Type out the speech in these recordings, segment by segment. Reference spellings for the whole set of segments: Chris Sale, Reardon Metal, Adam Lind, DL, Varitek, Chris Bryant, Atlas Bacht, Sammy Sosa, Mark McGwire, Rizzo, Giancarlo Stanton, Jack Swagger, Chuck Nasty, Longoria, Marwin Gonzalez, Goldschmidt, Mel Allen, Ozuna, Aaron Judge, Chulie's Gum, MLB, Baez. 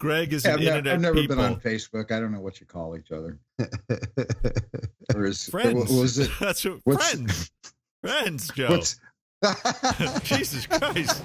Greg is an internet I've never people. Been on Facebook. I don't know what you call each other. Or is, friends. What was it? That's what, friends. Friends, Joe. Jesus Christ.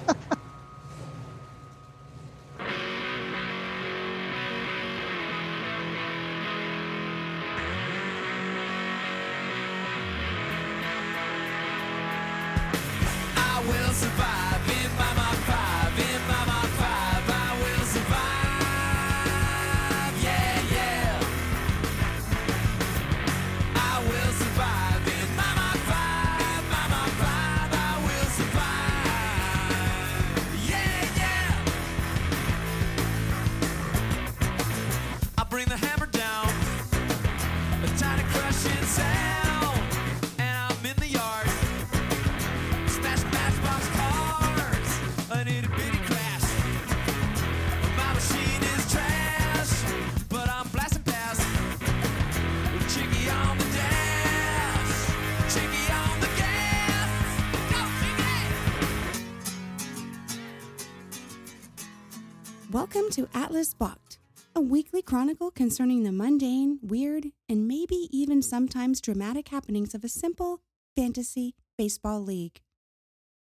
Welcome to Atlas Bacht, a weekly chronicle concerning the mundane, weird, and maybe even sometimes dramatic happenings of a simple fantasy baseball league.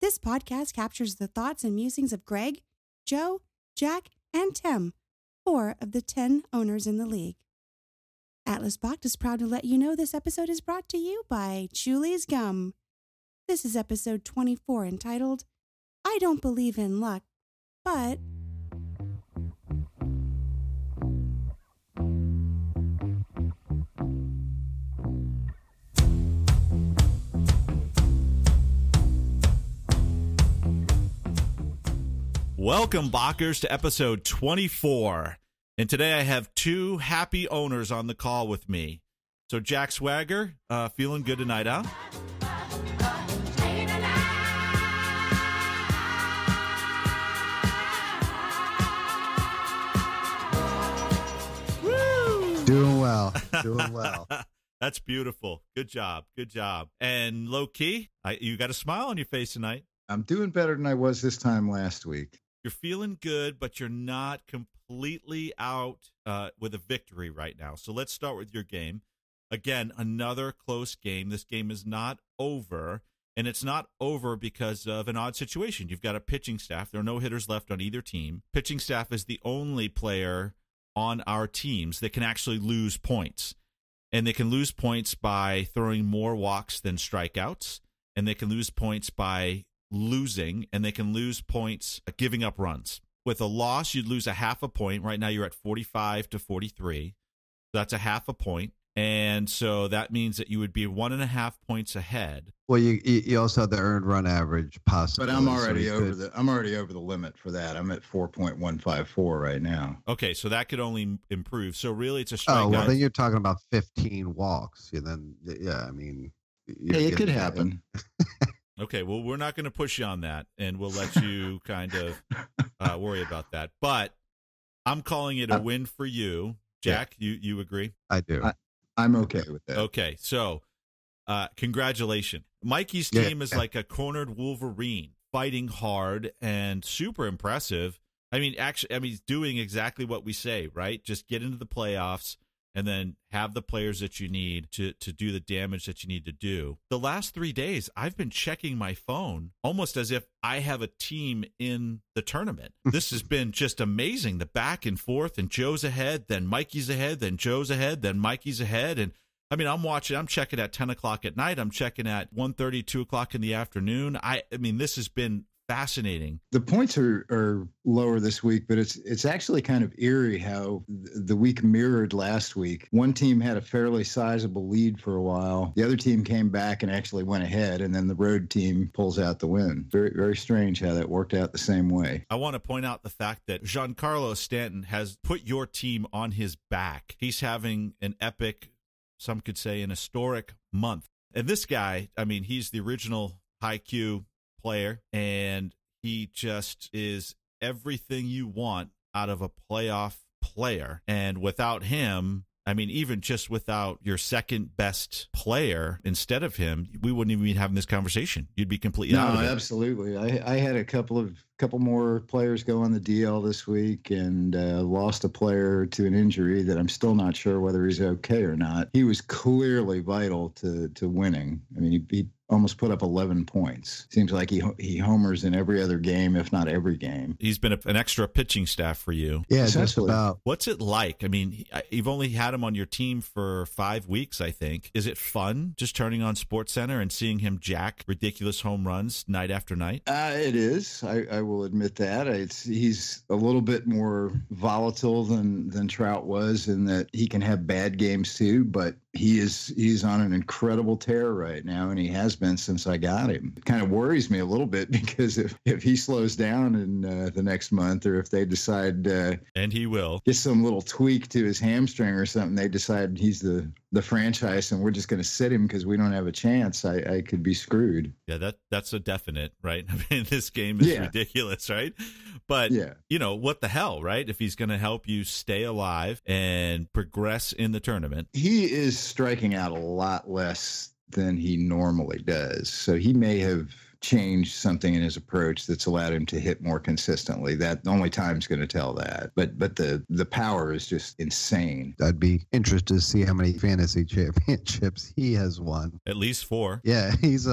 This podcast captures the thoughts and musings of Greg, Joe, Jack, and Tim, 4 of the 10 owners in the league. Atlas Bacht is proud to let you know this episode is brought to you by Chulie's Gum. This is episode 24 entitled, I Don't Believe in Luck, but... Welcome, Bachers, to episode 24, and today I have 2 happy owners on the call with me. So Jack Swagger, feeling good tonight, huh? Woo! Doing well. That's beautiful. Good job. And low-key, you got a smile on your face tonight. I'm doing better than I was this time last week. You're feeling good, but you're not completely out with a victory right now. So let's start with your game. Again, another close game. This game is not over, and it's not over because of an odd situation. You've got a pitching staff. There are no hitters left on either team. Pitching staff is the only player on our teams that can actually lose points, and they can lose points by throwing more walks than strikeouts, and they can lose points by losing, and they can lose points giving up runs. With a loss, you'd lose a half a point. Right now you're at 45 to 43. That's a half a point. And so that means that you would be 1.5 points ahead. Well, you also have the earned run average possible. But I'm already over the limit for that. I'm at 4.154 right now. Okay, so that could only improve. So really it's a strikeout. Oh, well, then you're talking about 15 walks. And then it could happen. Okay, well, we're not going to push you on that, and we'll let you kind of worry about that. But I'm calling it a win for you. Jack, yeah. You agree? I do. I'm okay with that. Okay, so congratulations. Mikey's team is like a cornered Wolverine, fighting hard and super impressive. I mean, he's doing exactly what we say, right? Just get into the playoffs. And then have the players that you need to do the damage that you need to do. The last 3 days, I've been checking my phone almost as if I have a team in the tournament. This has been just amazing, the back and forth, and Joe's ahead, then Mikey's ahead, then Joe's ahead, then Mikey's ahead. And, I mean, I'm checking at 10 o'clock at night. I'm checking at 1:30, 2 o'clock in the afternoon. I mean, this has been fascinating. The points are lower this week, but it's actually kind of eerie how the week mirrored last week. One team had a fairly sizable lead for a while. The other team came back and actually went ahead, and then the road team pulls out the win. Very, very strange how that worked out the same way. I want to point out the fact that Giancarlo Stanton has put your team on his back. He's having an epic, some could say an historic month. And this guy, I mean, he's the original high Q player, and he just is everything you want out of a playoff player. And without him, I mean, even just without your second best player instead of him, we wouldn't even be having this conversation. You'd be completely out of it. Absolutely. I had a couple more players go on the DL this week and lost a player to an injury that I'm still not sure whether he's okay or not. He was clearly vital to winning. I mean, he almost put up 11 points. Seems like he homers in every other game, if not every game. He's been an extra pitching staff for you. Yeah, that's about. What's it like? I mean, you've only had him on your team for 5 weeks, I think. Is it fun just turning on SportsCenter and seeing him jack ridiculous home runs night after night? It is. I will admit that. He's a little bit more volatile than Trout was in that he can have bad games too, but he's on an incredible tear right now, and he has been since I got him. It kind of worries me a little bit because if he slows down in the next month, or if they decide and he will get some little tweak to his hamstring or something, they decide he's the franchise and we're just going to sit him because we don't have a chance, I could be screwed. Yeah, that's a definite, right? I mean, this game is ridiculous, right? But, you know, what the hell, right? If he's going to help you stay alive and progress in the tournament. He is striking out a lot less than he normally does. So he may have changed something in his approach that's allowed him to hit more consistently. That only time's going to tell that. But the power is just insane. I'd be interested to see how many fantasy championships he has won. At least 4. Yeah, he's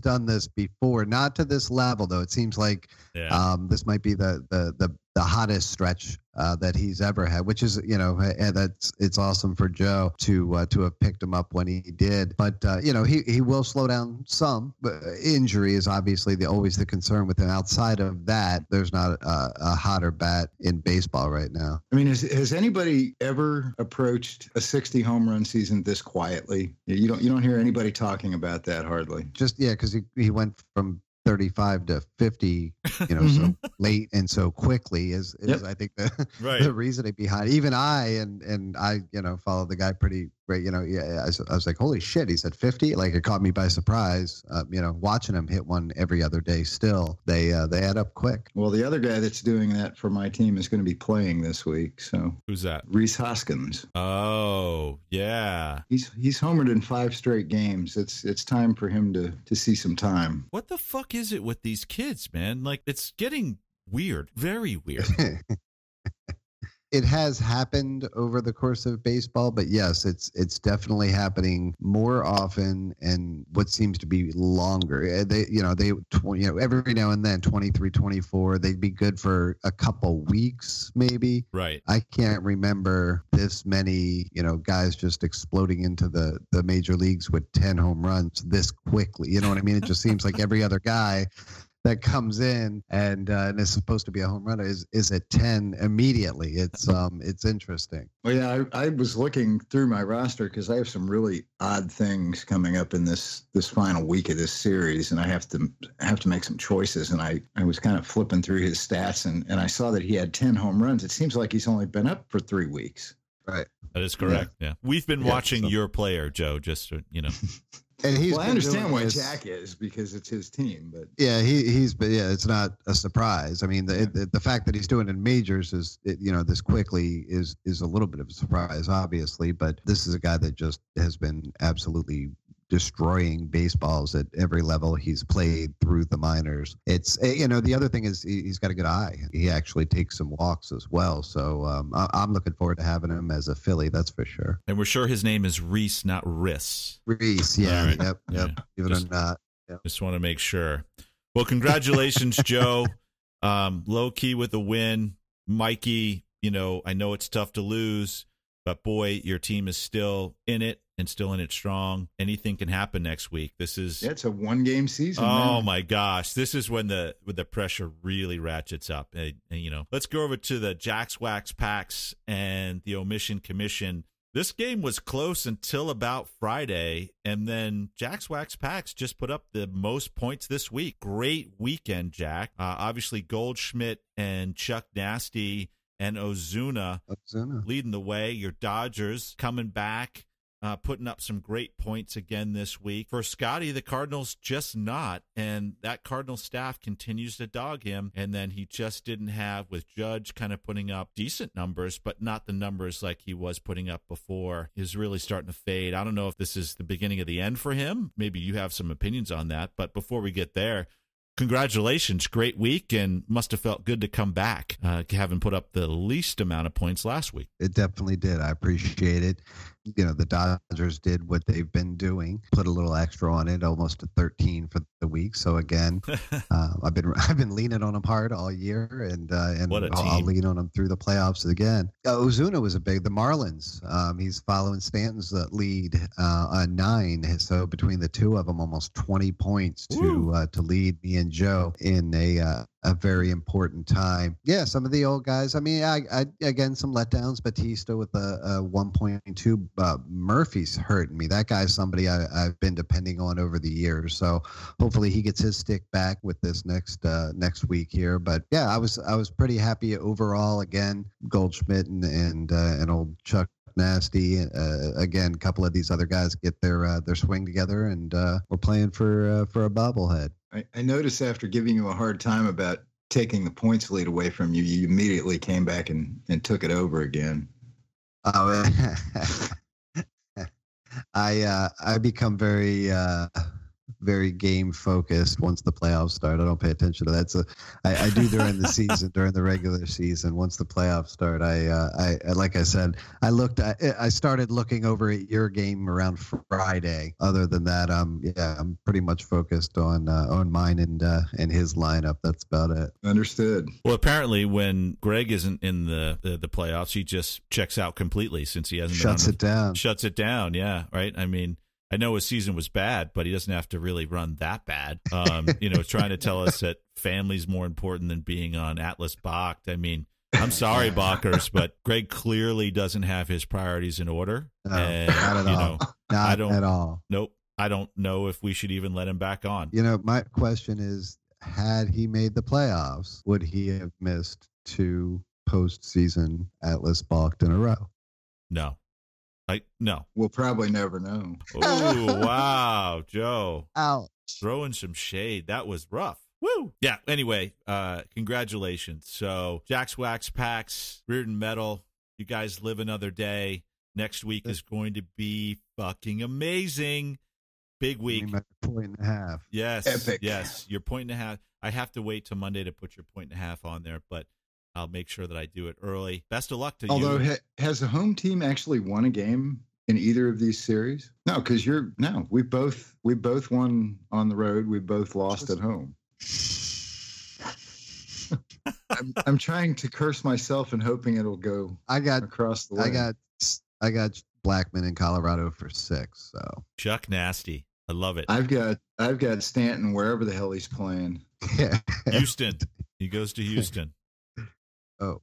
done this before, not to this level though. It seems like this might be the hottest stretch that he's ever had, which is, you know, it's awesome for Joe to have picked him up when he did. But, you know, he will slow down some. But injury is obviously always the concern with him. Outside of that, there's not a hotter bat in baseball right now. I mean, has anybody ever approached a 60 home run season this quietly? You don't hear anybody talking about that hardly. Just, because he went from 35 to 50, you know, so late and so quickly is I think the reasoning behind it. Even I, you know, follow the guy pretty great. You know, I was like, holy shit, he's at 50. Like, it caught me by surprise, you know, watching him hit one every other day still. They add up quick. Well, the other guy that's doing that for my team is going to be playing this week. So who's that? Rhys Hoskins. Oh, yeah. He's homered in 5 straight games. It's time for him to see some time. What the fuck is it with these kids, man? Like, it's getting weird, very weird. It has happened over the course of baseball, but yes, it's definitely happening more often and what seems to be longer. They every now and then, 23, 24, they'd be good for a couple weeks maybe. Right. I can't remember this many, you know, guys just exploding into the major leagues with 10 home runs this quickly. You know what I mean? It just seems like every other guy that comes in and is supposed to be a home run is at 10 immediately. It's interesting. Well, yeah, I was looking through my roster because I have some really odd things coming up in this final week of this series, and I have to make some choices. And I was kind of flipping through his stats, and I saw that he had 10 home runs. It seems like he's only been up for 3 weeks. Right. That is correct. Yeah. We've been watching your player, Joe, just to, you know. And I understand why Jack is, because it's his team, but he's it's not a surprise. I mean, the fact that he's doing it in majors this quickly is a little bit of a surprise, obviously. But this is a guy that just has been absolutely destroying baseballs at every level he's played through the minors. It's, you know, the other thing is he's got a good eye. He actually takes some walks as well. So I'm looking forward to having him as a Philly, that's for sure. And we're sure his name is Rhys, not Rhys. Rhys, yeah. Right. Yep. Yeah. Just want to make sure. Well, congratulations, Joe. Low key with a win. Mikey, you know, I know it's tough to lose, but boy, your team is still in it. And still in it strong. Anything can happen next week. This is it's a 1-game season. Oh man. My gosh, this is when the pressure really ratchets up. And you know, let's go over to the Jack's Wax Packs and the Omission Commission. This game was close until about Friday, and then Jack's Wax Packs just put up the most points this week. Great weekend, Jack. Obviously, Goldschmidt and Chuck Nasty and Ozuna leading the way. Your Dodgers coming back. putting up some great points again this week. For Scotty, the Cardinals just not, and that Cardinal staff continues to dog him, and then he just didn't have, with Judge kind of putting up decent numbers, but not the numbers like he was putting up before, is really starting to fade. I don't know if this is the beginning of the end for him. Maybe you have some opinions on that, but before we get there, congratulations, great week, and must have felt good to come back, having put up the least amount of points last week. It definitely did. I appreciate it. You know, the Dodgers did what they've been doing, put a little extra on it, almost to 13 for the week. So again, I've been leaning on them hard all year, and I'll lean on them through the playoffs again. Ozuna was the Marlins. He's following Stanton's lead on 9. So between the two of them, almost 20 points to lead me and Joe in a very important time. Yeah, some of the old guys. I mean, I again, some letdowns. Batista with a 1.2. Murphy's hurting me. That guy's somebody I've been depending on over the years. So hopefully he gets his stick back with this next week here. But yeah, I was pretty happy overall. Again, Goldschmidt and old Chuck Nasty. Again, a couple of these other guys get their swing together, and we're playing for a bobblehead. I noticed after giving you a hard time about taking the points lead away from you, you immediately came back and took it over again. Oh, I become very very game focused once the playoffs start. I don't pay attention to that. So I do during the season, during the regular season. Once the playoffs start, I like I said, I started looking over at your game around Friday. Other than that, I'm pretty much focused on mine and his lineup. That's about it. Understood. Well, apparently when Greg isn't in the playoffs, he just checks out completely since he hasn't. Shuts it down. Yeah. Right. I mean, I know his season was bad, but he doesn't have to really run that bad. Trying to tell us that family's more important than being on Atlas Bacht. I mean, I'm sorry, Bachers, but Greg clearly doesn't have his priorities in order. No, and, not at all. At all. Nope. I don't know if we should even let him back on. You know, my question is, had he made the playoffs, would he have missed 2 postseason Atlas Bacht in a row? No. No. We'll probably never know. Oh, wow, Joe. Ouch. Throwing some shade. That was rough. Woo. Yeah, anyway, congratulations. So, Jack's Wax Packs, Reardon Metal, you guys live another day. Next week is going to be fucking amazing. Big week. Point and a half. Yes. Epic. Yes, your point and a half. I have to wait till Monday to put your point and a half on there, but I'll make sure that I do it early. Best of luck to you. Although, has the home team actually won a game in either of these series? No, because we both won on the road. We both lost at home. I'm trying to curse myself and hoping it'll go. Across the line. I got Blackman in Colorado for 6. So Chuck Nasty, I love it. I've got Stanton wherever the hell he's playing. Yeah. Houston. He goes to Houston. Oh,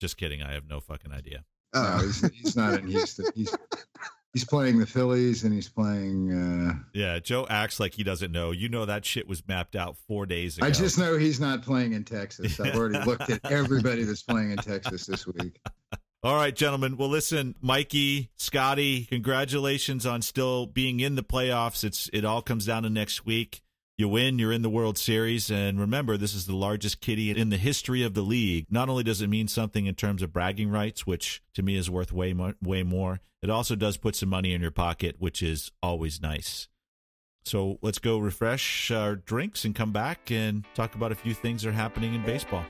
just kidding! I have no fucking idea. Oh, no, he's not in Houston. He's playing the Phillies, and he's playing. Yeah, Joe acts like he doesn't know. You know that shit was mapped out 4 days ago. I just know he's not playing in Texas. I've already looked at everybody that's playing in Texas this week. All right, gentlemen. Well, listen, Mikey, Scotty, congratulations on still being in the playoffs. It all comes down to next week. You win, you're in the World Series, and remember, this is the largest kitty in the history of the league. Not only does it mean something in terms of bragging rights, which to me is worth way more, it also does put some money in your pocket, which is always nice. So let's go refresh our drinks and come back and talk about a few things that are happening in baseball.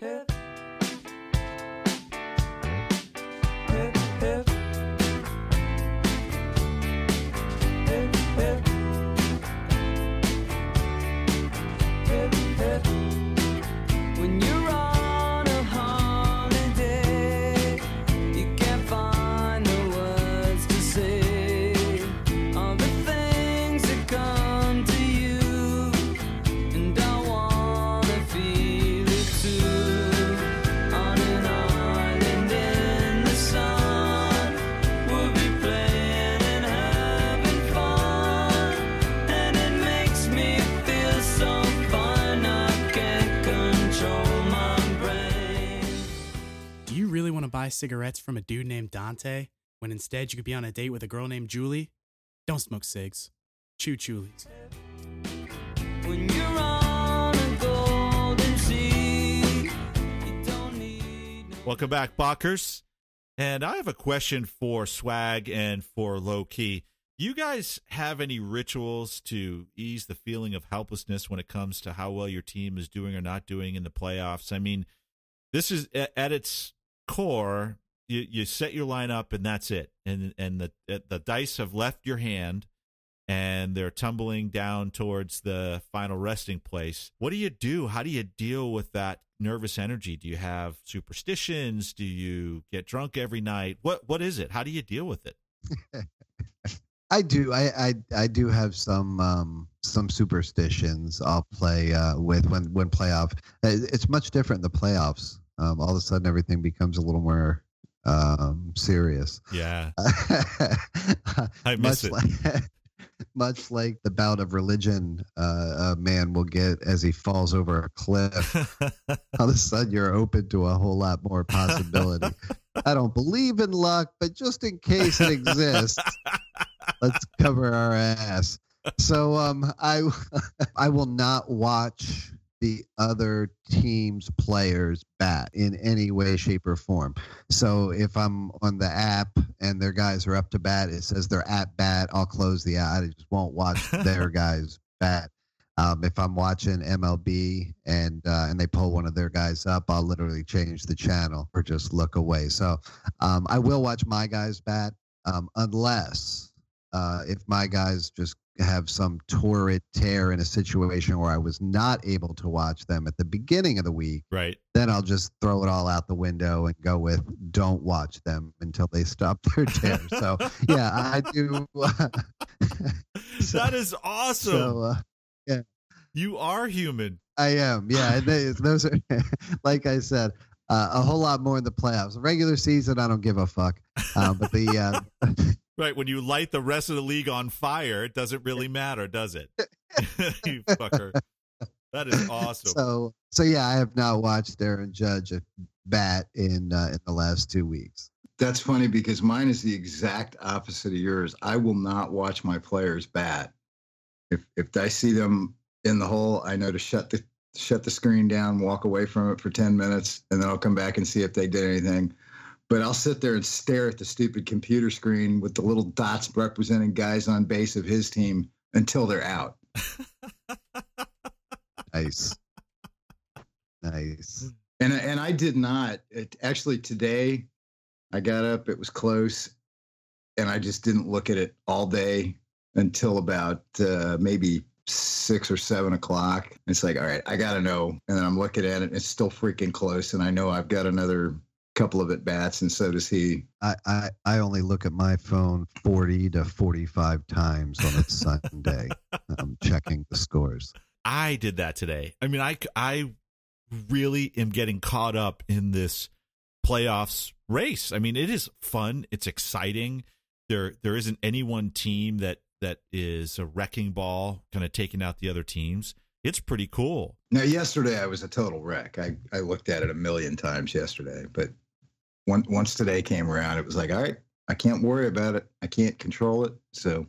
Cigarettes from a dude named Dante? when instead you could be on a date with a girl named Julie? Don't smoke cigs. Chew Chulie's. When you're on a golden sea, you don't need no... Welcome back, Bockers. And I have a question for Swag and for Low Key. You guys have any rituals to ease the feeling of helplessness when it comes to how well your team is doing or not doing in the playoffs? I mean, this is at its core, you set your lineup and that's it. And the dice have left your hand and they're tumbling down towards the final resting place. What do you do? How do you deal with that nervous energy? Do you have superstitions? Do you get drunk every night? What is it? How do you deal with it? I do. I do have some superstitions I'll play with when playoff. It's much different in the playoffs. All of a sudden, everything becomes a little more serious. Yeah, I miss it. Much like the bout of religion a man will get as he falls over a cliff. All of a sudden, you're open to a whole lot more possibility. I don't believe in luck, but just in case it exists, let's cover our ass. So I will not watch the other team's players bat in any way, shape, or form. So if I'm on the app and their guys are up to bat, it says they're at bat, I'll close the app. I just won't watch their guys bat. If I'm watching MLB and they pull one of their guys up, I'll literally change the channel or just look away. So I will watch my guys bat unless if my guys just have some torrid tear in a situation where I was not able to watch them at the beginning of the week, right? Then I'll just throw it all out the window and go with don't watch them until they stop their tear. So yeah, I do. So, that is awesome. So, yeah, you are human. I am. Yeah, those are like I said, a whole lot more in the playoffs. Regular season, I don't give a fuck. But the right, when you light the rest of the league on fire, it doesn't really matter, does it? You fucker. That is awesome. So yeah, I have not watched Aaron Judge bat in the last 2 weeks. That's funny because mine is the exact opposite of yours. I will not watch my players bat. If I see them in the hole, I know to shut the screen down, walk away from it for 10 minutes, and then I'll come back and see if they did anything. But I'll sit there and stare at the stupid computer screen with the little dots representing guys on base of his team until they're out. Nice. Nice. And I did not. Actually, today I got up, it was close, and I just didn't look at it all day until about maybe 6 or 7 o'clock. It's like, all right, I got to know. And then I'm looking at it, and it's still freaking close, and I know I've got another couple of at bats, and so does he. I only look at my phone 40 to 45 times on a Sunday. I'm checking the scores. I did that today. I mean, I really am getting caught up in this playoffs race. I mean, it is fun. It's exciting. There isn't any one team that is a wrecking ball kind of taking out the other teams. It's pretty cool. Now, yesterday I was a total wreck. I looked at it a million times yesterday, but once today came around, it was like, all right, I can't worry about it. I can't control it. So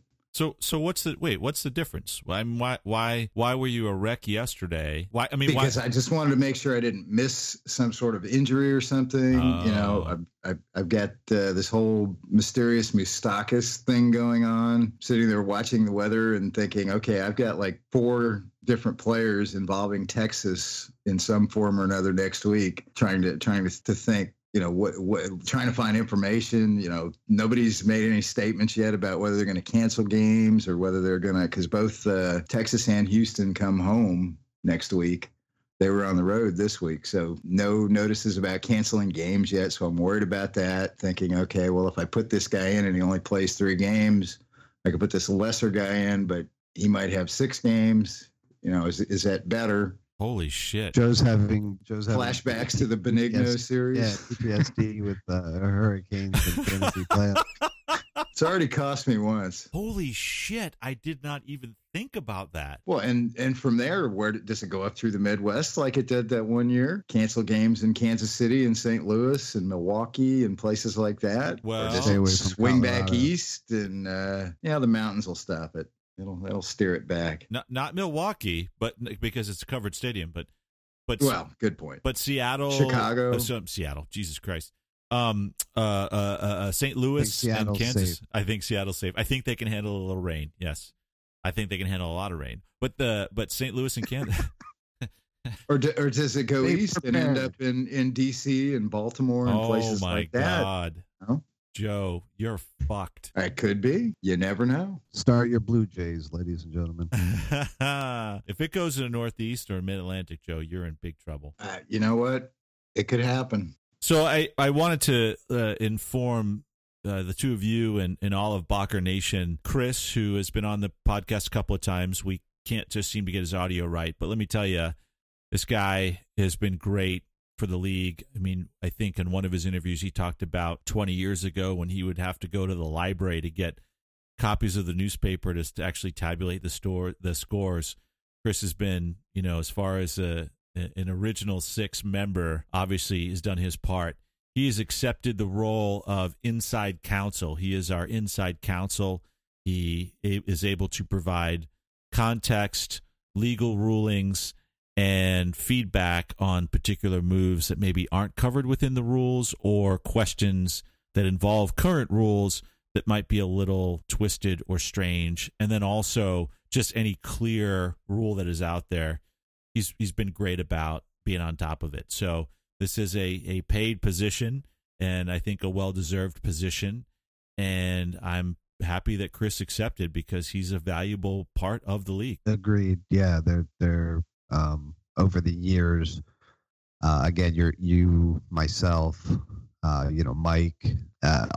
what's the difference? Why were you a wreck yesterday? Because I just wanted to make sure I didn't miss some sort of injury or something. Oh. You know, I've got this whole mysterious Moustakis thing going on, sitting there watching the weather and thinking, okay, I've got like 4 different players involving Texas in some form or another next week, trying to think. You know, what? Trying to find information. You know, nobody's made any statements yet about whether they're going to cancel games or whether they're going to, because both Texas and Houston come home next week. They were on the road this week, so no notices about canceling games yet. So I'm worried about that, thinking, okay, well, if I put this guy in and he only plays 3 games, I could put this lesser guy in, but he might have 6 games. You know, is that better? Holy shit! Joe's having flashbacks to the Benigno series. Yeah, PTSD with hurricanes and fantasy playoffs. It's already cost me once. Holy shit. I did not even think about that. Well, and from there, where does it go up through the Midwest like it did that one year? Cancel games in Kansas City and St. Louis and Milwaukee and places like that. Well, just swing back east and the mountains will stop it. It'll steer it back. Not Milwaukee, but because it's a covered stadium, but well, good point. But Seattle, Chicago, Seattle, Jesus Christ. St. Louis and Kansas. Safe. I think Seattle's safe. I think they can handle a little rain. Yes. I think they can handle a lot of rain, but St. Louis and Kansas, or does it go east and end up in DC and Baltimore and places like that? Oh my God, no? Joe, you're fucked. I could be. You never know. Start your Blue Jays, ladies and gentlemen. If it goes to the Northeast or Mid Atlantic, Joe, you're in big trouble. You know what? It could happen. So I wanted to inform. The two of you and all of Bacher Nation, Chris, who has been on the podcast a couple of times. We can't just seem to get his audio right, but let me tell you, this guy has been great for the league. I mean, I think in one of his interviews, he talked about 20 years ago when he would have to go to the library to get copies of the newspaper to actually tabulate the scores. Chris has been, as far as an original six member, obviously has done his part. He has accepted the role of inside counsel. He is our inside counsel. He is able to provide context, legal rulings, and feedback on particular moves that maybe aren't covered within the rules or questions that involve current rules that might be a little twisted or strange. And then also just any clear rule that is out there. He's been great about being on top of it. So this is a paid position, and I think a well-deserved position, and I'm happy that Chris accepted because he's a valuable part of the league. Agreed. Yeah, they're over the years. Again, you, myself, Mike,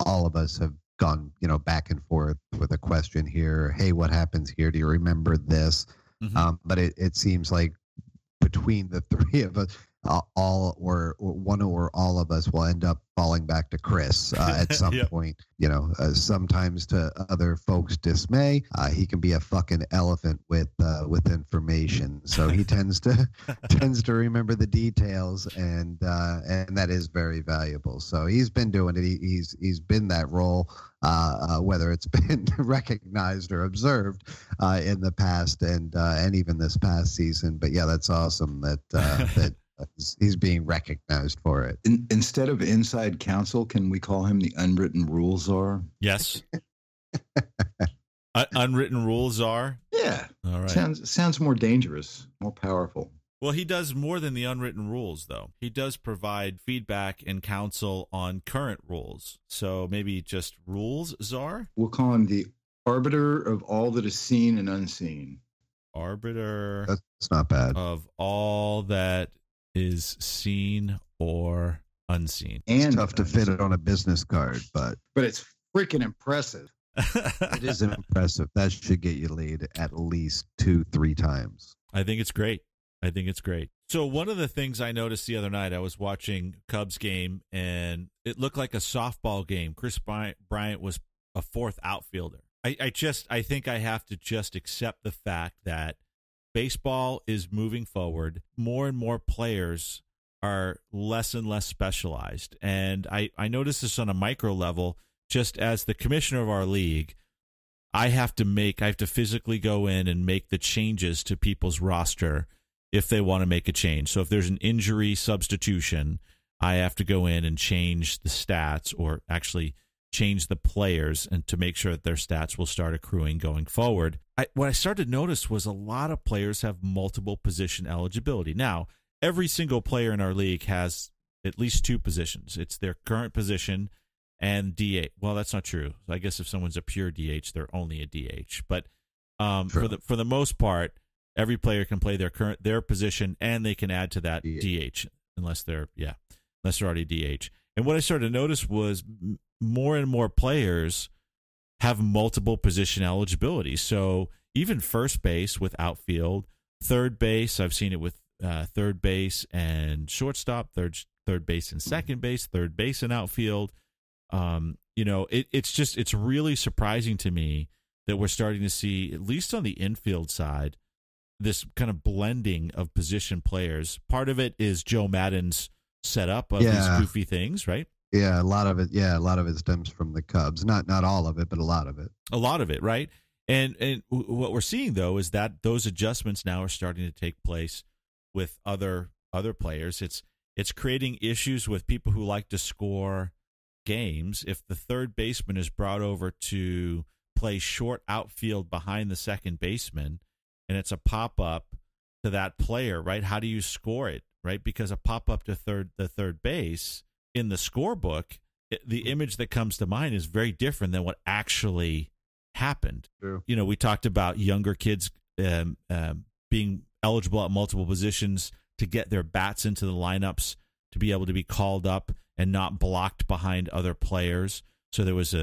all of us have gone, back and forth with a question here. Hey, what happens here? Do you remember this? Mm-hmm. But it seems like between the three of us. All of us will end up falling back to Chris at some yep. point. Sometimes to other folks' dismay, he can be a fucking elephant with information. So he tends to remember the details, and that is very valuable. So he's been doing it. He's been that role, whether it's been recognized or observed in the past, and even this past season. But yeah, that's awesome that. He's being recognized for it. Instead of inside counsel, can we call him the unwritten rules czar? Yes. Unwritten rules czar? Yeah. All right. Sounds more dangerous, more powerful. Well, he does more than the unwritten rules, though. He does provide feedback and counsel on current rules. So maybe just rules czar? We'll call him the arbiter of all that is seen and unseen. Arbiter. That's not bad. Of all that is seen or unseen. And it's tough to fit it on a business card, but it's freaking impressive. It is impressive. That should get you laid at least 2-3 times. I think it's great. So one of the things I noticed the other night, I was watching Cubs game and it looked like a softball game. Chris Bryant was a fourth outfielder. I think I have to just accept the fact that baseball is moving forward. More and more players are less and less specialized. And I notice this on a micro level, just as the commissioner of our league, I have to physically go in and make the changes to people's roster if they want to make a change. So if there's an injury substitution, I have to go in and change the stats, or actually change the players, and to make sure that their stats will start accruing going forward. What I started to notice was a lot of players have multiple position eligibility. Now, every single player in our league has at least two positions. It's their current position and DH. Well, that's not true. I guess if someone's a pure DH, they're only a DH. But for the most part, every player can play their position, and they can add to that DH unless they're already DH. And what I started to notice was more and more players have multiple position eligibility. So even first base with outfield, third base, I've seen it with third base and shortstop, third base and second base, third base and outfield. You know, it's really surprising to me that we're starting to see, at least on the infield side, this kind of blending of position players. Part of it is Joe Madden's setup of these goofy things, right? Yeah, a lot of it. Yeah, a lot of it stems from the Cubs. Not all of it, but a lot of it. A lot of it, right? And what we're seeing though is that those adjustments now are starting to take place with other players. It's creating issues with people who like to score games. If the third baseman is brought over to play short outfield behind the second baseman, and it's a pop up to that player, right? How do you score it, right? Because a pop up to the third base in the scorebook, the image that comes to mind is very different than what actually happened. True. You know, we talked about younger kids being eligible at multiple positions to get their bats into the lineups, to be able to be called up and not blocked behind other players. So there was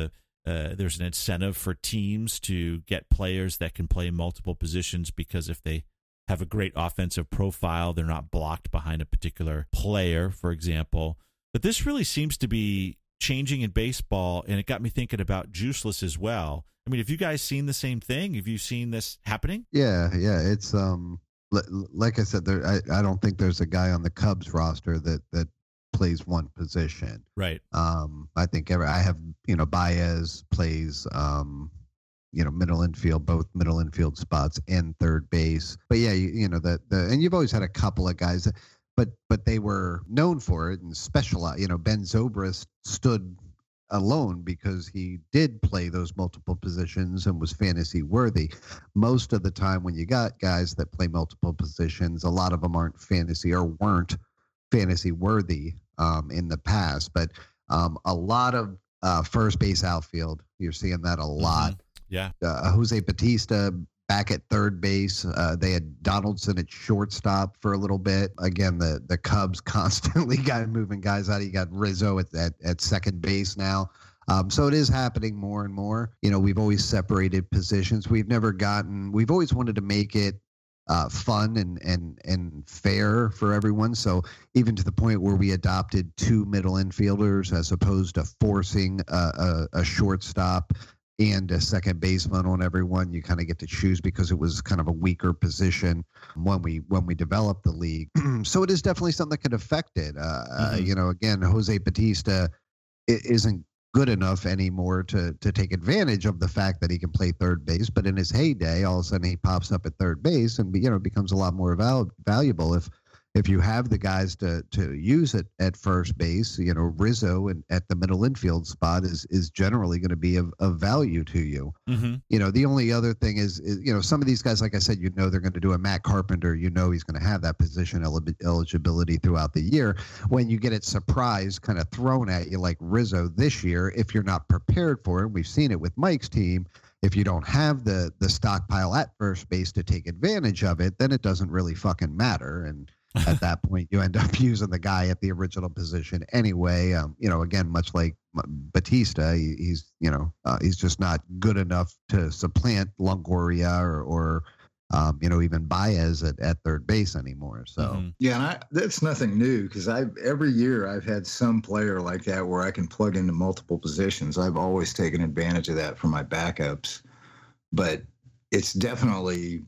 there's an incentive for teams to get players that can play multiple positions, because if they have a great offensive profile, they're not blocked behind a particular player, for example. But this really seems to be changing in baseball, and it got me thinking about Juiceless as well. I mean, have you guys seen the same thing? Have you seen this happening? Yeah. It's like I said, I don't think there's a guy on the Cubs roster that plays one position. Right. I think Baez plays middle infield, both middle infield spots and third base. But yeah, and you've always had a couple of guys that, but they were known for it and specialized. You know, Ben Zobrist stood alone because he did play those multiple positions and was fantasy worthy. Most of the time when you got guys that play multiple positions, a lot of them weren't fantasy worthy in the past. But a lot of first base outfield, you're seeing that a lot. Mm-hmm. Yeah. Jose Bautista back at third base. They had Donaldson at shortstop for a little bit. Again, the Cubs constantly got moving guys out. You got Rizzo at second base now. So it is happening more and more. You know, we've always separated positions. We've always wanted to make it fun and fair for everyone. So even to the point where we adopted two middle infielders as opposed to forcing a shortstop and a second baseman on everyone. You kind of get to choose because it was kind of a weaker position when we developed the league. So it is definitely something that could affect it. Again, Jose Bautista isn't good enough anymore to take advantage of the fact that he can play third base. But in his heyday, all of a sudden he pops up at third base and becomes a lot more valuable if you have the guys to use it at first base. You know, Rizzo and at the middle infield spot is generally going to be of value to you. Mm-hmm. You know, the only other thing is some of these guys, like I said, they're going to do a Matt Carpenter. You know, he's going to have that position eligibility throughout the year. When you get it surprise kind of thrown at you like Rizzo this year, if you're not prepared for it, we've seen it with Mike's team. If you don't have the stockpile at first base to take advantage of it, then it doesn't really fucking matter. And at that point, you end up using the guy at the original position anyway. Again, much like Batista, he's just not good enough to supplant Longoria or even Baez at third base anymore. So that's nothing new, because every year I've had some player like that where I can plug into multiple positions. I've always taken advantage of that for my backups, but it definitely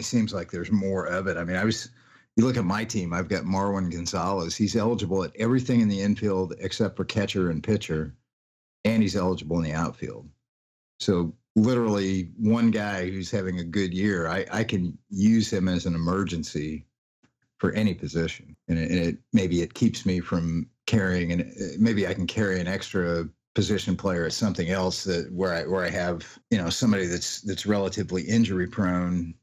seems like there's more of it. I mean, you look at my team, I've got Marwin Gonzalez. He's eligible at everything in the infield except for catcher and pitcher, and he's eligible in the outfield. So literally one guy who's having a good year, I can use him as an emergency for any position. And it keeps me from carrying, and maybe I can carry an extra position player at something else where I have, somebody that's relatively injury prone.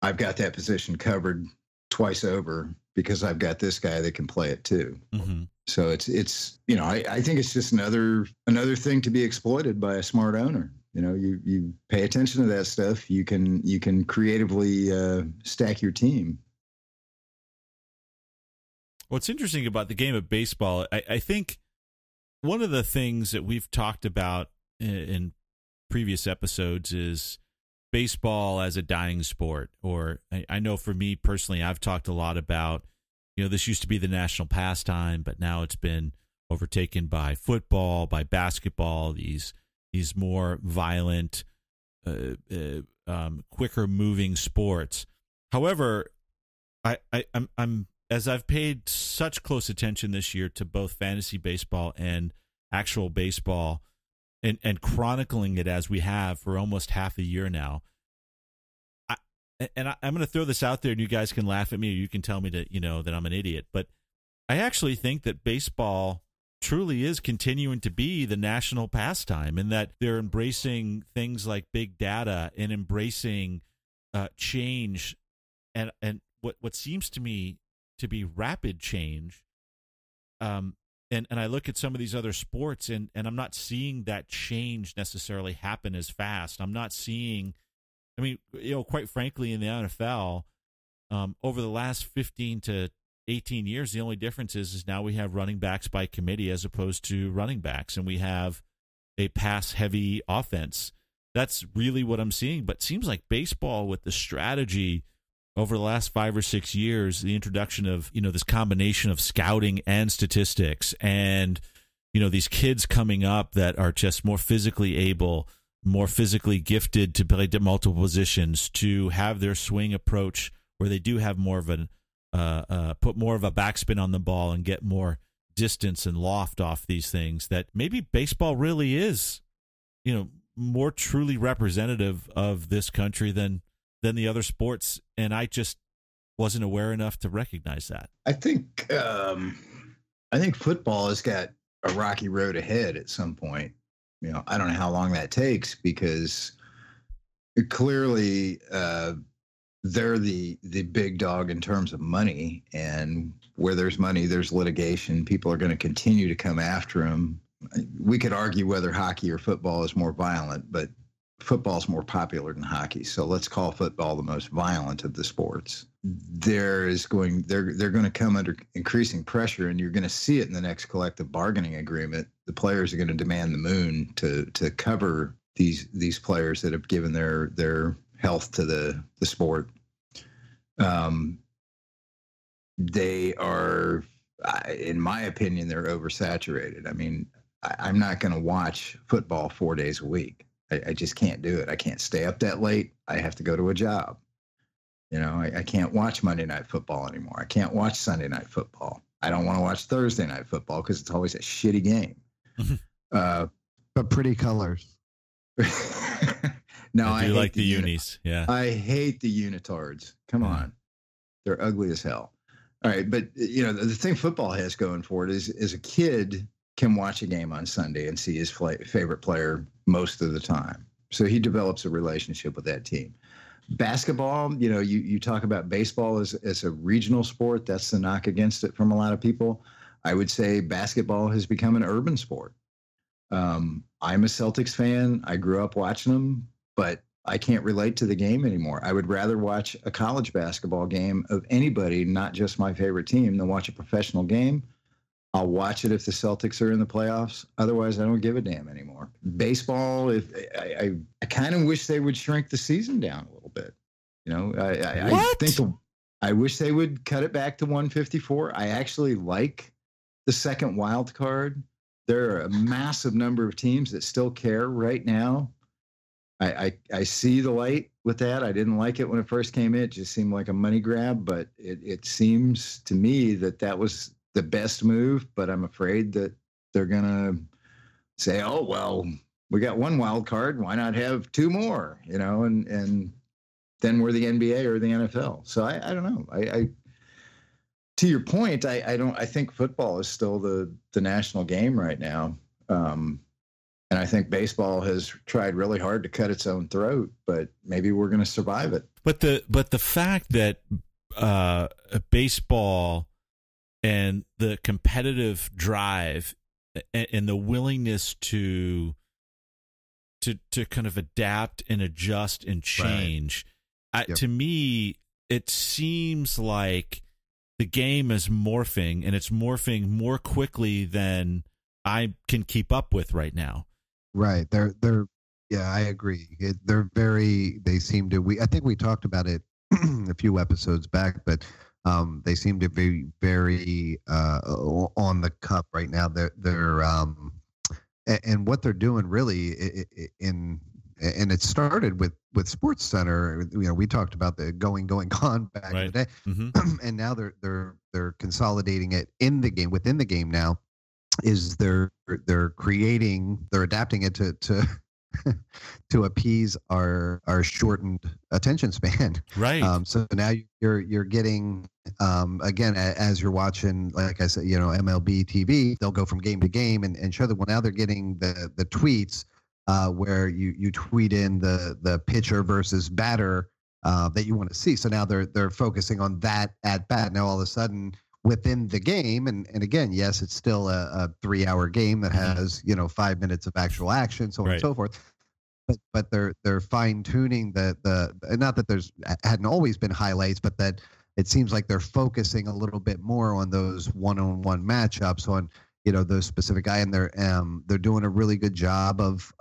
I've got that position covered twice over because I've got this guy that can play it too. Mm-hmm. So I think it's just another thing to be exploited by a smart owner. You pay attention to that stuff. You can creatively stack your team. What's interesting about the game of baseball, I think one of the things that we've talked about in previous episodes is baseball as a dying sport, or I know for me personally, I've talked a lot about, this used to be the national pastime, but now it's been overtaken by football, by basketball, these more violent, quicker moving sports. However, I'm as I've paid such close attention this year to both fantasy baseball and actual baseball, and chronicling it as we have for almost half a year now. I'm going to throw this out there, and you guys can laugh at me, or you can tell me that, you know, that I'm an idiot. But I actually think that baseball truly is continuing to be the national pastime, and that they're embracing things like big data and embracing change, and what seems to me to be rapid change. And I look at some of these other sports, and I'm not seeing that change necessarily happen as fast. I'm not seeing. I mean, you know, quite frankly, in the NFL, over the last 15 to 18 years, the only difference is now we have running backs by committee as opposed to running backs, and we have a pass-heavy offense. That's really what I'm seeing. But it seems like baseball, with the strategy over the last 5 or 6 years, the introduction of, you know, this combination of scouting and statistics, and, you know, these kids coming up that are just more physically able, more physically gifted to play multiple positions, to have their swing approach where they do have more of an put more of a backspin on the ball and get more distance and loft off these things, that maybe baseball really is, you know, more truly representative of this country than the other sports. And I just wasn't aware enough to recognize that. I think football has got a rocky road ahead at some point. You know, I don't know how long that takes, because clearly they're the big dog in terms of money, and where there's money, there's litigation. People are going to continue to come after them. We could argue whether hockey or football is more violent, but football's more popular than hockey. So let's call football the most violent of the sports. They're going to come under increasing pressure, and you're going to see it in the next collective bargaining agreement. The players are going to demand the moon to cover these players that have given their health to the sport. They are, in my opinion, they're oversaturated. I mean, I'm not going to watch football 4 days a week. I just can't do it. I can't stay up that late. I have to go to a job. You know, I can't watch Monday Night Football anymore. I can't watch Sunday Night Football. I don't want to watch Thursday Night Football because it's always a shitty game. But pretty colors. No, I like the unis. Yeah, I hate the unitards. Come on, they're ugly as hell. All right, but you know the thing football has going for it is a kid can watch a game on Sunday and see his favorite player most of the time. So he develops a relationship with that team. Basketball, you know, you talk about baseball as a regional sport. That's the knock against it from a lot of people. I would say basketball has become an urban sport. I'm a Celtics fan. I grew up watching them, but I can't relate to the game anymore. I would rather watch a college basketball game of anybody, not just my favorite team, than watch a professional game. I'll watch it if the Celtics are in the playoffs. Otherwise, I don't give a damn anymore. Baseball, I kind of wish they would shrink the season down a little bit. You know, I wish they would cut it back to 154. I actually like the second wild card. There are a massive number of teams that still care right now. I see the light with that. I didn't like it when it first came in. It just seemed like a money grab, but it seems to me that was the best move, but I'm afraid that they're going to say, oh, well, we got one wild card. Why not have two more, you know, and then we're the NBA or the NFL. So I don't know. I to your point, I think football is still the national game right now. And I think baseball has tried really hard to cut its own throat, but maybe we're going to survive it. But the fact that baseball and the competitive drive and the willingness to kind of adapt and adjust and change, right. Yep. To me, it seems like the game is morphing, and it's morphing more quickly than I can keep up with right now. Right. They're yeah, I agree. They seem to. I think we talked about it a few episodes back, but. They seem to be very on the cup right now. They're, and what they're doing really in, and it started with Sports Center. You know, we talked about the going on back in the day, and now they're consolidating it in the game, within the game. Now is they're adapting it to to appease our shortened attention span. Right. So now you're getting, again, as you're watching, like I said, you know, MLB TV, they'll go from game to game and show that. Well, now they're getting the tweets, where you tweet in the pitcher versus batter, that you want to see. So now they're focusing on that at bat. Now all of a sudden, within the game, and again, yes, it's still a 3-hour game that has, you know, 5 minutes of actual action, so on and so forth. But they're fine tuning the not that there's hadn't always been highlights, but that it seems like they're focusing a little bit more on those one-on-one matchups, on, you know, those specific guy, and they're doing a really good job of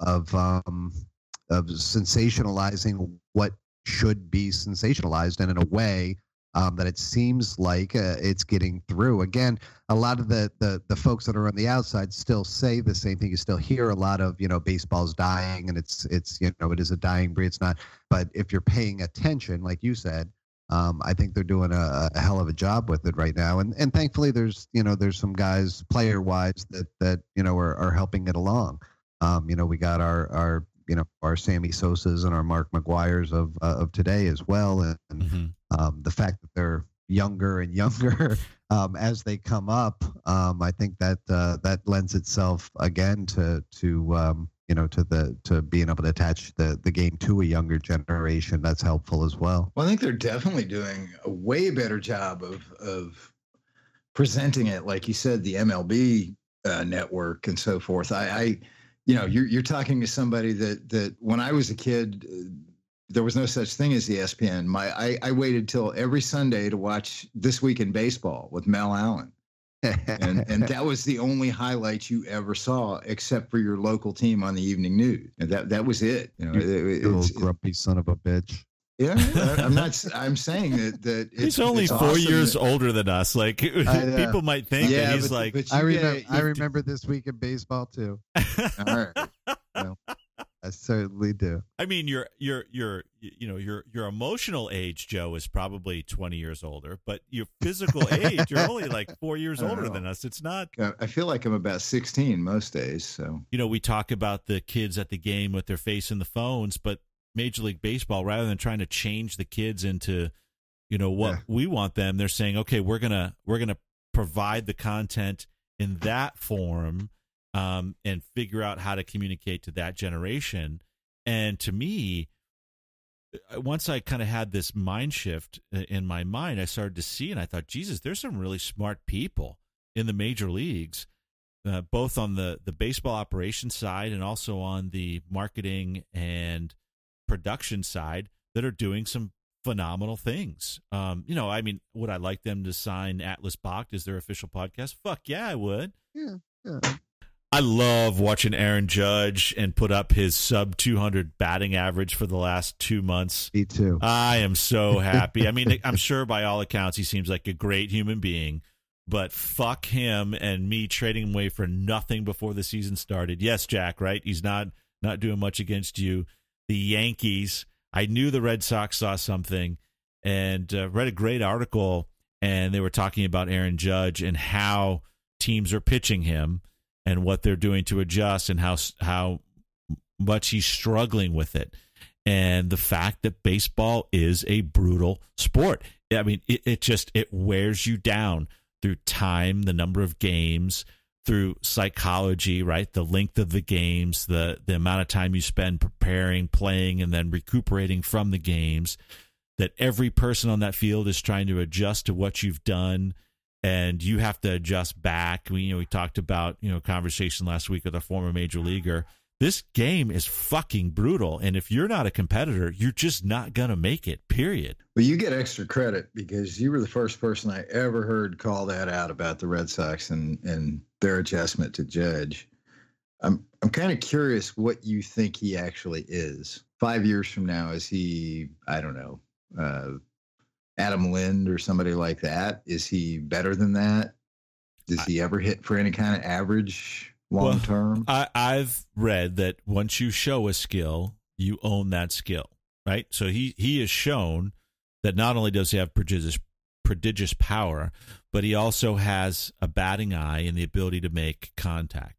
sensationalizing what should be sensationalized, and in a way that it seems like it's getting through. Again, a lot of the folks that are on the outside still say the same thing. You still hear a lot of, you know, baseball's dying, and it's you know, it is a dying breed. It's not, but if you're paying attention, like you said, I think they're doing a hell of a job with it right now. And thankfully, there's some guys player wise that you know are helping it along. You know, we got our you know, our Sammy Sosas and our Mark McGwires of today as well, and the fact that they're younger and younger as they come up, I think that lends itself again to being able to attach the game to a younger generation. That's helpful as well. Well, I think they're definitely doing a way better job of presenting it, like you said, the MLB network and so forth. I you know, you're talking to somebody that when I was a kid, there was no such thing as ESPN. I waited till every Sunday to watch This Week in Baseball with Mel Allen. And that was the only highlight you ever saw, except for your local team on the evening news. And that was it. You know, little grumpy son of a bitch. Yeah, I'm not. I'm saying that he's only four awesome years older than us. Like, people might think that he's like. But I remember This Week in Baseball too. All right, well, I certainly do. I mean, your emotional age, Joe, is probably 20 years older, but your physical age, you're only like 4 years older than us. It's not. I feel like I'm about 16 most days. So, you know, we talk about the kids at the game with their face in the phones, but Major League Baseball, rather than trying to change the kids into, you know, what we want them, they're saying, okay, we're gonna provide the content in that form, and figure out how to communicate to that generation. And to me, once I kind of had this mind shift in my mind, I started to see, and I thought, Jesus, there's some really smart people in the major leagues, both on the baseball operations side and also on the marketing and production side, that are doing some phenomenal things. You know, I mean, would I like them to sign Atlas Bacht as their official podcast? Fuck yeah, I would. Yeah. I love watching Aaron Judge and put up his sub 200 batting average for the last 2 months. Me too. I am so happy. I mean, I'm sure by all accounts he seems like a great human being, but fuck him and me trading him away for nothing before the season started. Yes, Jack, right? He's not doing much against you. The Yankees, I knew the Red Sox saw something, and read a great article, and they were talking about Aaron Judge and how teams are pitching him and what they're doing to adjust and how much he's struggling with it, and the fact that baseball is a brutal sport. I mean, it wears you down through time, the number of games, through psychology, right? The length of the games, the amount of time you spend preparing, playing, and then recuperating from the games, that every person on that field is trying to adjust to what you've done, and you have to adjust back. We talked about, you know, conversation last week with a former major leaguer. This game is fucking brutal, and if you're not a competitor, you're just not going to make it, period. Well, you get extra credit because you were the first person I ever heard call that out about the Red Sox and their adjustment to Judge. I'm kind of curious what you think he actually is. 5 years from now, is he, I don't know, Adam Lind or somebody like that? Is he better than that? Does he ever hit for any kind of average? long-term? Well, I've read that once you show a skill, you own that skill, right? So he has shown that not only does he have prodigious power, but he also has a batting eye and the ability to make contact.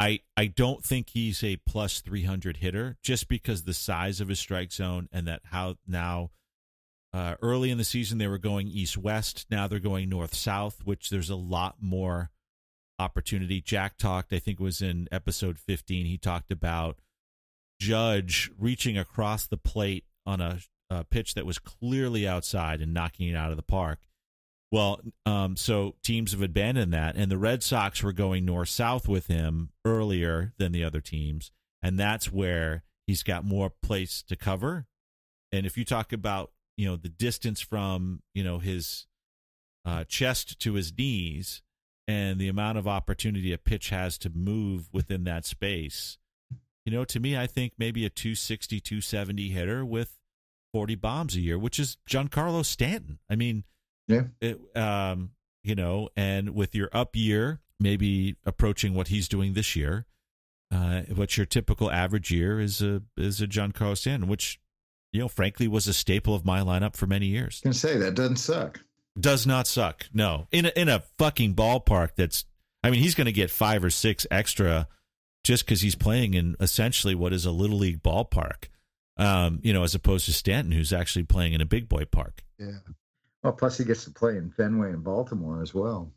I don't think he's a plus 300 hitter just because the size of his strike zone and that how now early in the season they were going east-west. Now they're going north-south, which there's a lot more opportunity. Jack talked, I think it was in episode 15, he talked about Judge reaching across the plate on a pitch that was clearly outside and knocking it out of the park. Well, so teams have abandoned that, and the Red Sox were going north-south with him earlier than the other teams, and that's where he's got more place to cover. And if you talk about, you know, the distance from, you know, his chest to his knees and the amount of opportunity a pitch has to move within that space, you know, to me, I think maybe a 260, 270 hitter with 40 bombs a year, which is Giancarlo Stanton. I mean, yeah. You know, and with your up year, maybe approaching what he's doing this year, what your typical average year is a Giancarlo Stanton, which, you know, frankly, was a staple of my lineup for many years. I can say that doesn't suck. Does not suck. No, in a fucking ballpark that's, I mean, he's going to get 5 or 6 extra just because he's playing in essentially what is a little league ballpark. You know, as opposed to Stanton, who's actually playing in a big boy park. Yeah. Well, plus he gets to play in Fenway and Baltimore as well.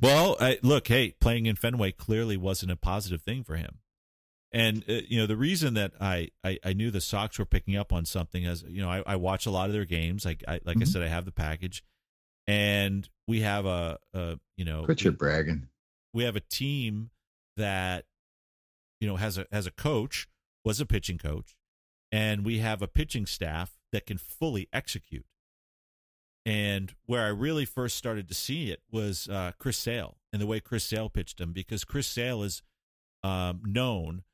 Well, look, hey, playing in Fenway clearly wasn't a positive thing for him. And, you know, the reason that I knew the Sox were picking up on something is, you know, I watch a lot of their games. I said, I have the package. And we have a you know. Quit your bragging. We have a team that, you know, has a coach, was a pitching coach, and we have a pitching staff that can fully execute. And where I really first started to see it was Chris Sale and the way Chris Sale pitched him, because Chris Sale is known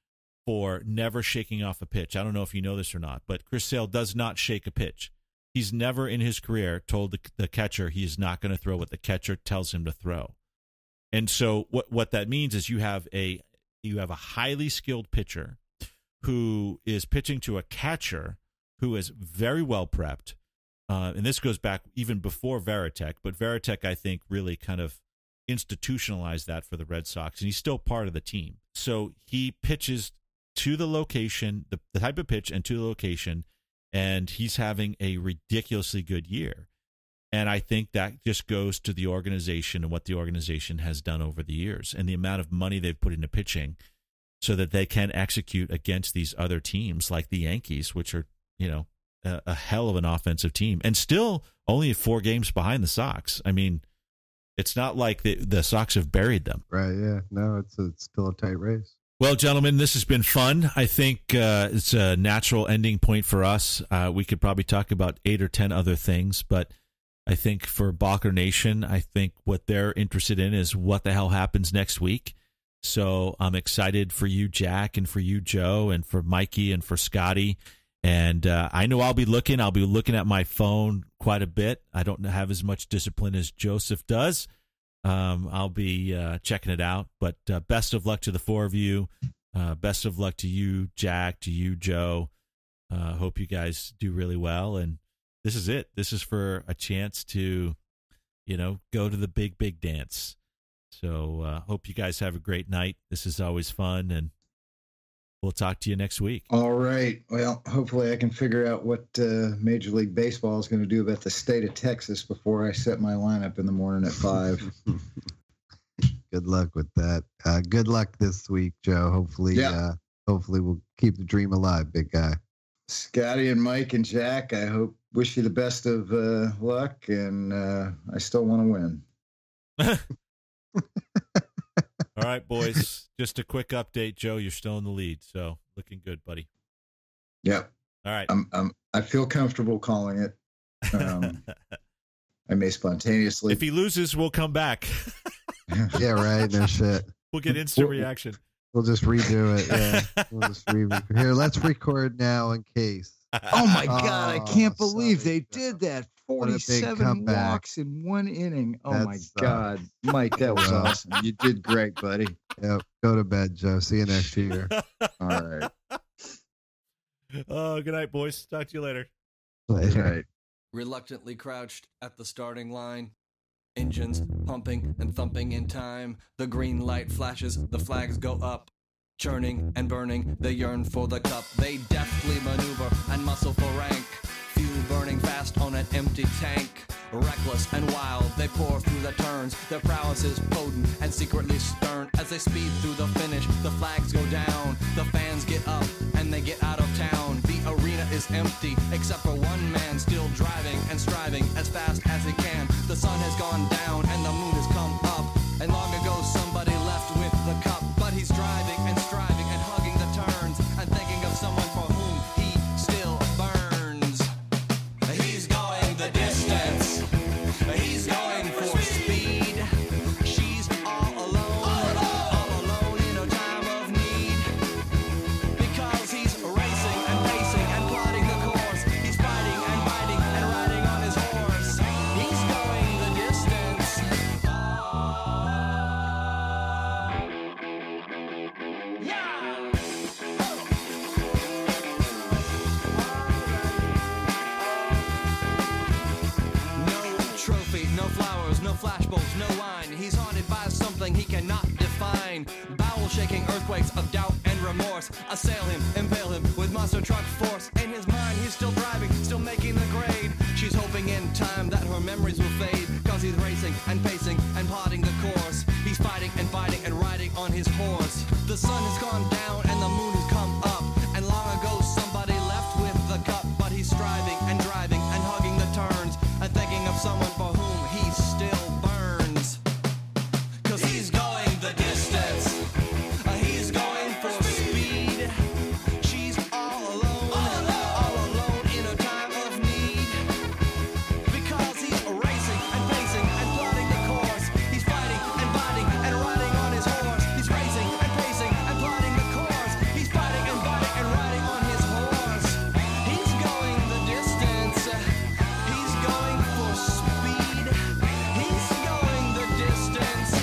for never shaking off a pitch. I don't know if you know this or not, but Chris Sale does not shake a pitch. He's never in his career told the catcher he is not going to throw what the catcher tells him to throw. And so what that means is you have a highly skilled pitcher who is pitching to a catcher who is very well prepped. And this goes back even before Varitek, but Varitek, I think, really kind of institutionalized that for the Red Sox, and he's still part of the team. So he pitches to the location, the type of pitch and to the location, and he's having a ridiculously good year. And I think that just goes to the organization and what the organization has done over the years and the amount of money they've put into pitching so that they can execute against these other teams like the Yankees, which are, you know, a hell of an offensive team and still only 4 games behind the Sox. I mean, it's not like the Sox have buried them. Right, yeah. No, it's still a tight race. Well, gentlemen, this has been fun. I think it's a natural ending point for us. We could probably talk about 8 or 10 other things, but I think for Balker Nation, I think what they're interested in is what the hell happens next week. So I'm excited for you, Jack, and for you, Joe, and for Mikey, and for Scotty. And I know I'll be looking at my phone quite a bit. I don't have as much discipline as Joseph does. I'll be checking it out. But best of luck to the 4 of you. Best of luck to you, Jack, to you, Joe. Hope you guys do really well. And this is it. This is for a chance to, you know, go to the big, big dance. So hope you guys have a great night. This is always fun, and we'll talk to you next week. All right. Well, hopefully I can figure out what Major League Baseball is going to do about the state of Texas before I set my lineup in the morning at 5. Good luck with that. Good luck this week, Joe. Hopefully, yeah. Hopefully we'll keep the dream alive, big guy. Scotty and Mike and Jack, I wish you the best of luck, and I still want to win. All right, boys, just a quick update. Joe, you're still in the lead, so looking good, buddy. Yeah. All right. I feel comfortable calling it. I may spontaneously. If he loses, we'll come back. Yeah, right. No shit. We'll get instant reaction. We'll just redo it. Yeah. We'll just here, let's record now in case. Oh, my God. I can't believe they did that. 47 walks in 1 inning. Oh, my God. Mike, that was awesome. You did great, buddy. Yep. Go to bed, Joe. See you next year. All right. Oh, good night, boys. Talk to you later. Later. Right. Reluctantly crouched at the starting line. Engines pumping and thumping in time. The green light flashes. The flags go up. Churning and burning, they yearn for the cup. They deftly maneuver and muscle for rank. Fuel burning fast on an empty tank. Reckless and wild, they pour through the turns. Their prowess is potent and secretly stern. As they speed through the finish, the flags go down. The fans get up and they get out of town. The arena is empty except for one man still driving and striving as fast as he can. The sun has gone down and the moon has come up. And long ago somebody left with the cup. But he's driving and striving and hugging the turns and thinking of someone for whom he still burns. He's going the distance. He's going for speed. She's all alone in a time of need. Because he's racing and pacing and plotting the course. He's fighting and biting and riding on his horse. He's going the distance. Flashbulbs, no wine. He's haunted by something he cannot define. Bowel-shaking earthquakes of doubt and remorse assail him, impale him with monster truck force. In his mind, he's still driving, still making the grade. She's hoping in time that her memories will fade. Cause he's racing and pacing and plotting the course. He's fighting and fighting and riding on his horse. The sun has gone down and the moon has come up. And long ago somebody left with the cup. But he's striving and driving and hugging the turns and thinking of someone for whom he still burns. Cause he's going the distance. He's going for speed. She's all alone in a time of need. Because he's racing and pacing and plotting the course. He's fighting and biting and riding on his horse. He's racing and pacing and plotting the course. He's fighting and biting and riding on his horse. He's going the distance. He's going for speed. He's going the distance.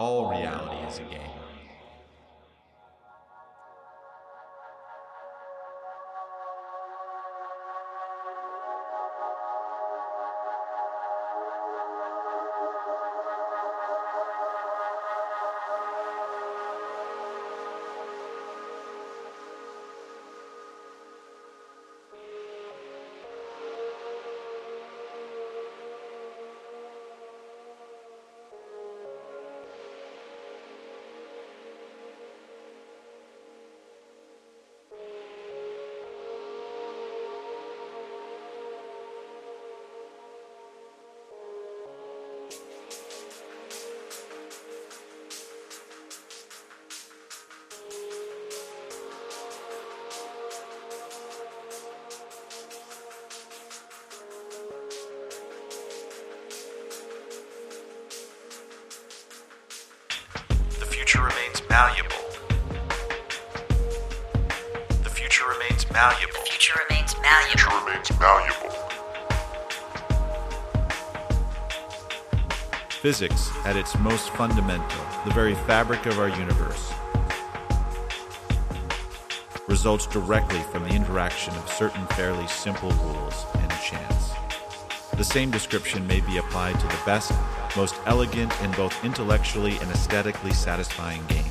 All reality is a game. The future remains malleable. Physics, at its most fundamental, the very fabric of our universe, results directly from the interaction of certain fairly simple rules and chance. The same description may be applied to the best, most elegant, and both intellectually and aesthetically satisfying games.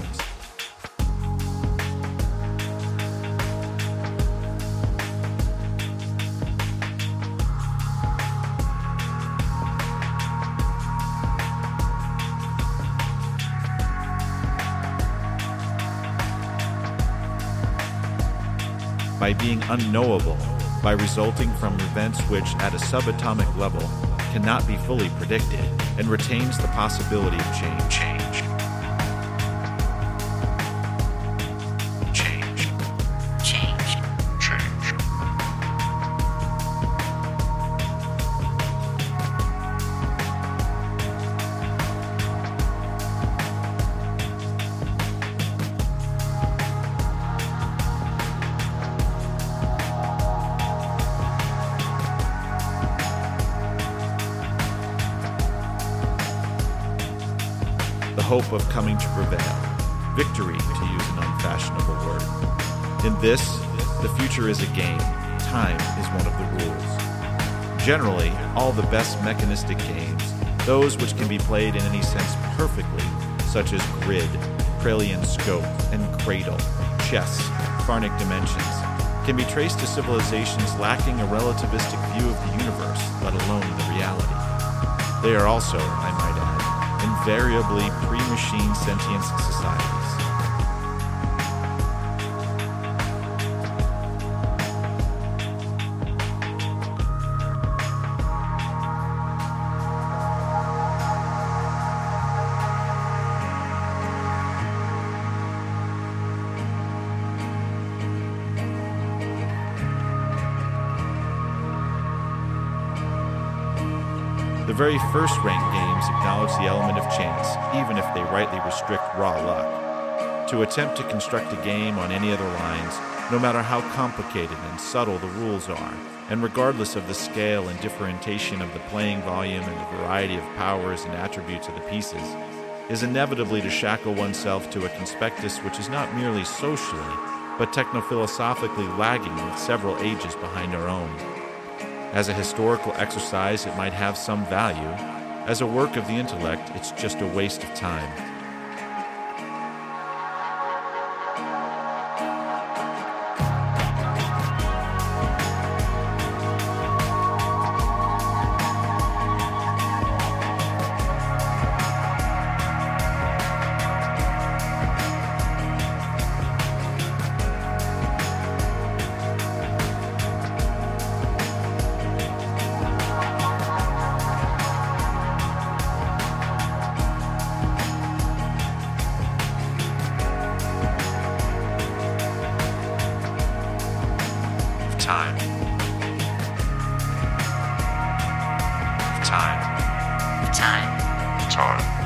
By being unknowable, by resulting from events which, at a subatomic level, cannot be fully predicted, and retains the possibility of change. Hope of coming to prevail, victory, to use an unfashionable word. In this, the future is a game, time is one of the rules. Generally, all the best mechanistic games, those which can be played in any sense perfectly, such as grid, Crelian scope, and cradle, chess, Farnic dimensions, can be traced to civilizations lacking a relativistic view of the universe, let alone the reality. They are also, I might add, invariably pre-machine sentient societies. The very first rank games acknowledge the element of chance, even if they rightly restrict raw luck. To attempt to construct a game on any other lines, no matter how complicated and subtle the rules are, and regardless of the scale and differentiation of the playing volume and the variety of powers and attributes of the pieces, is inevitably to shackle oneself to a conspectus which is not merely socially, but techno-philosophically lagging with several ages behind our own. As a historical exercise, it might have some value. As a work of the intellect, it's just a waste of time. Time.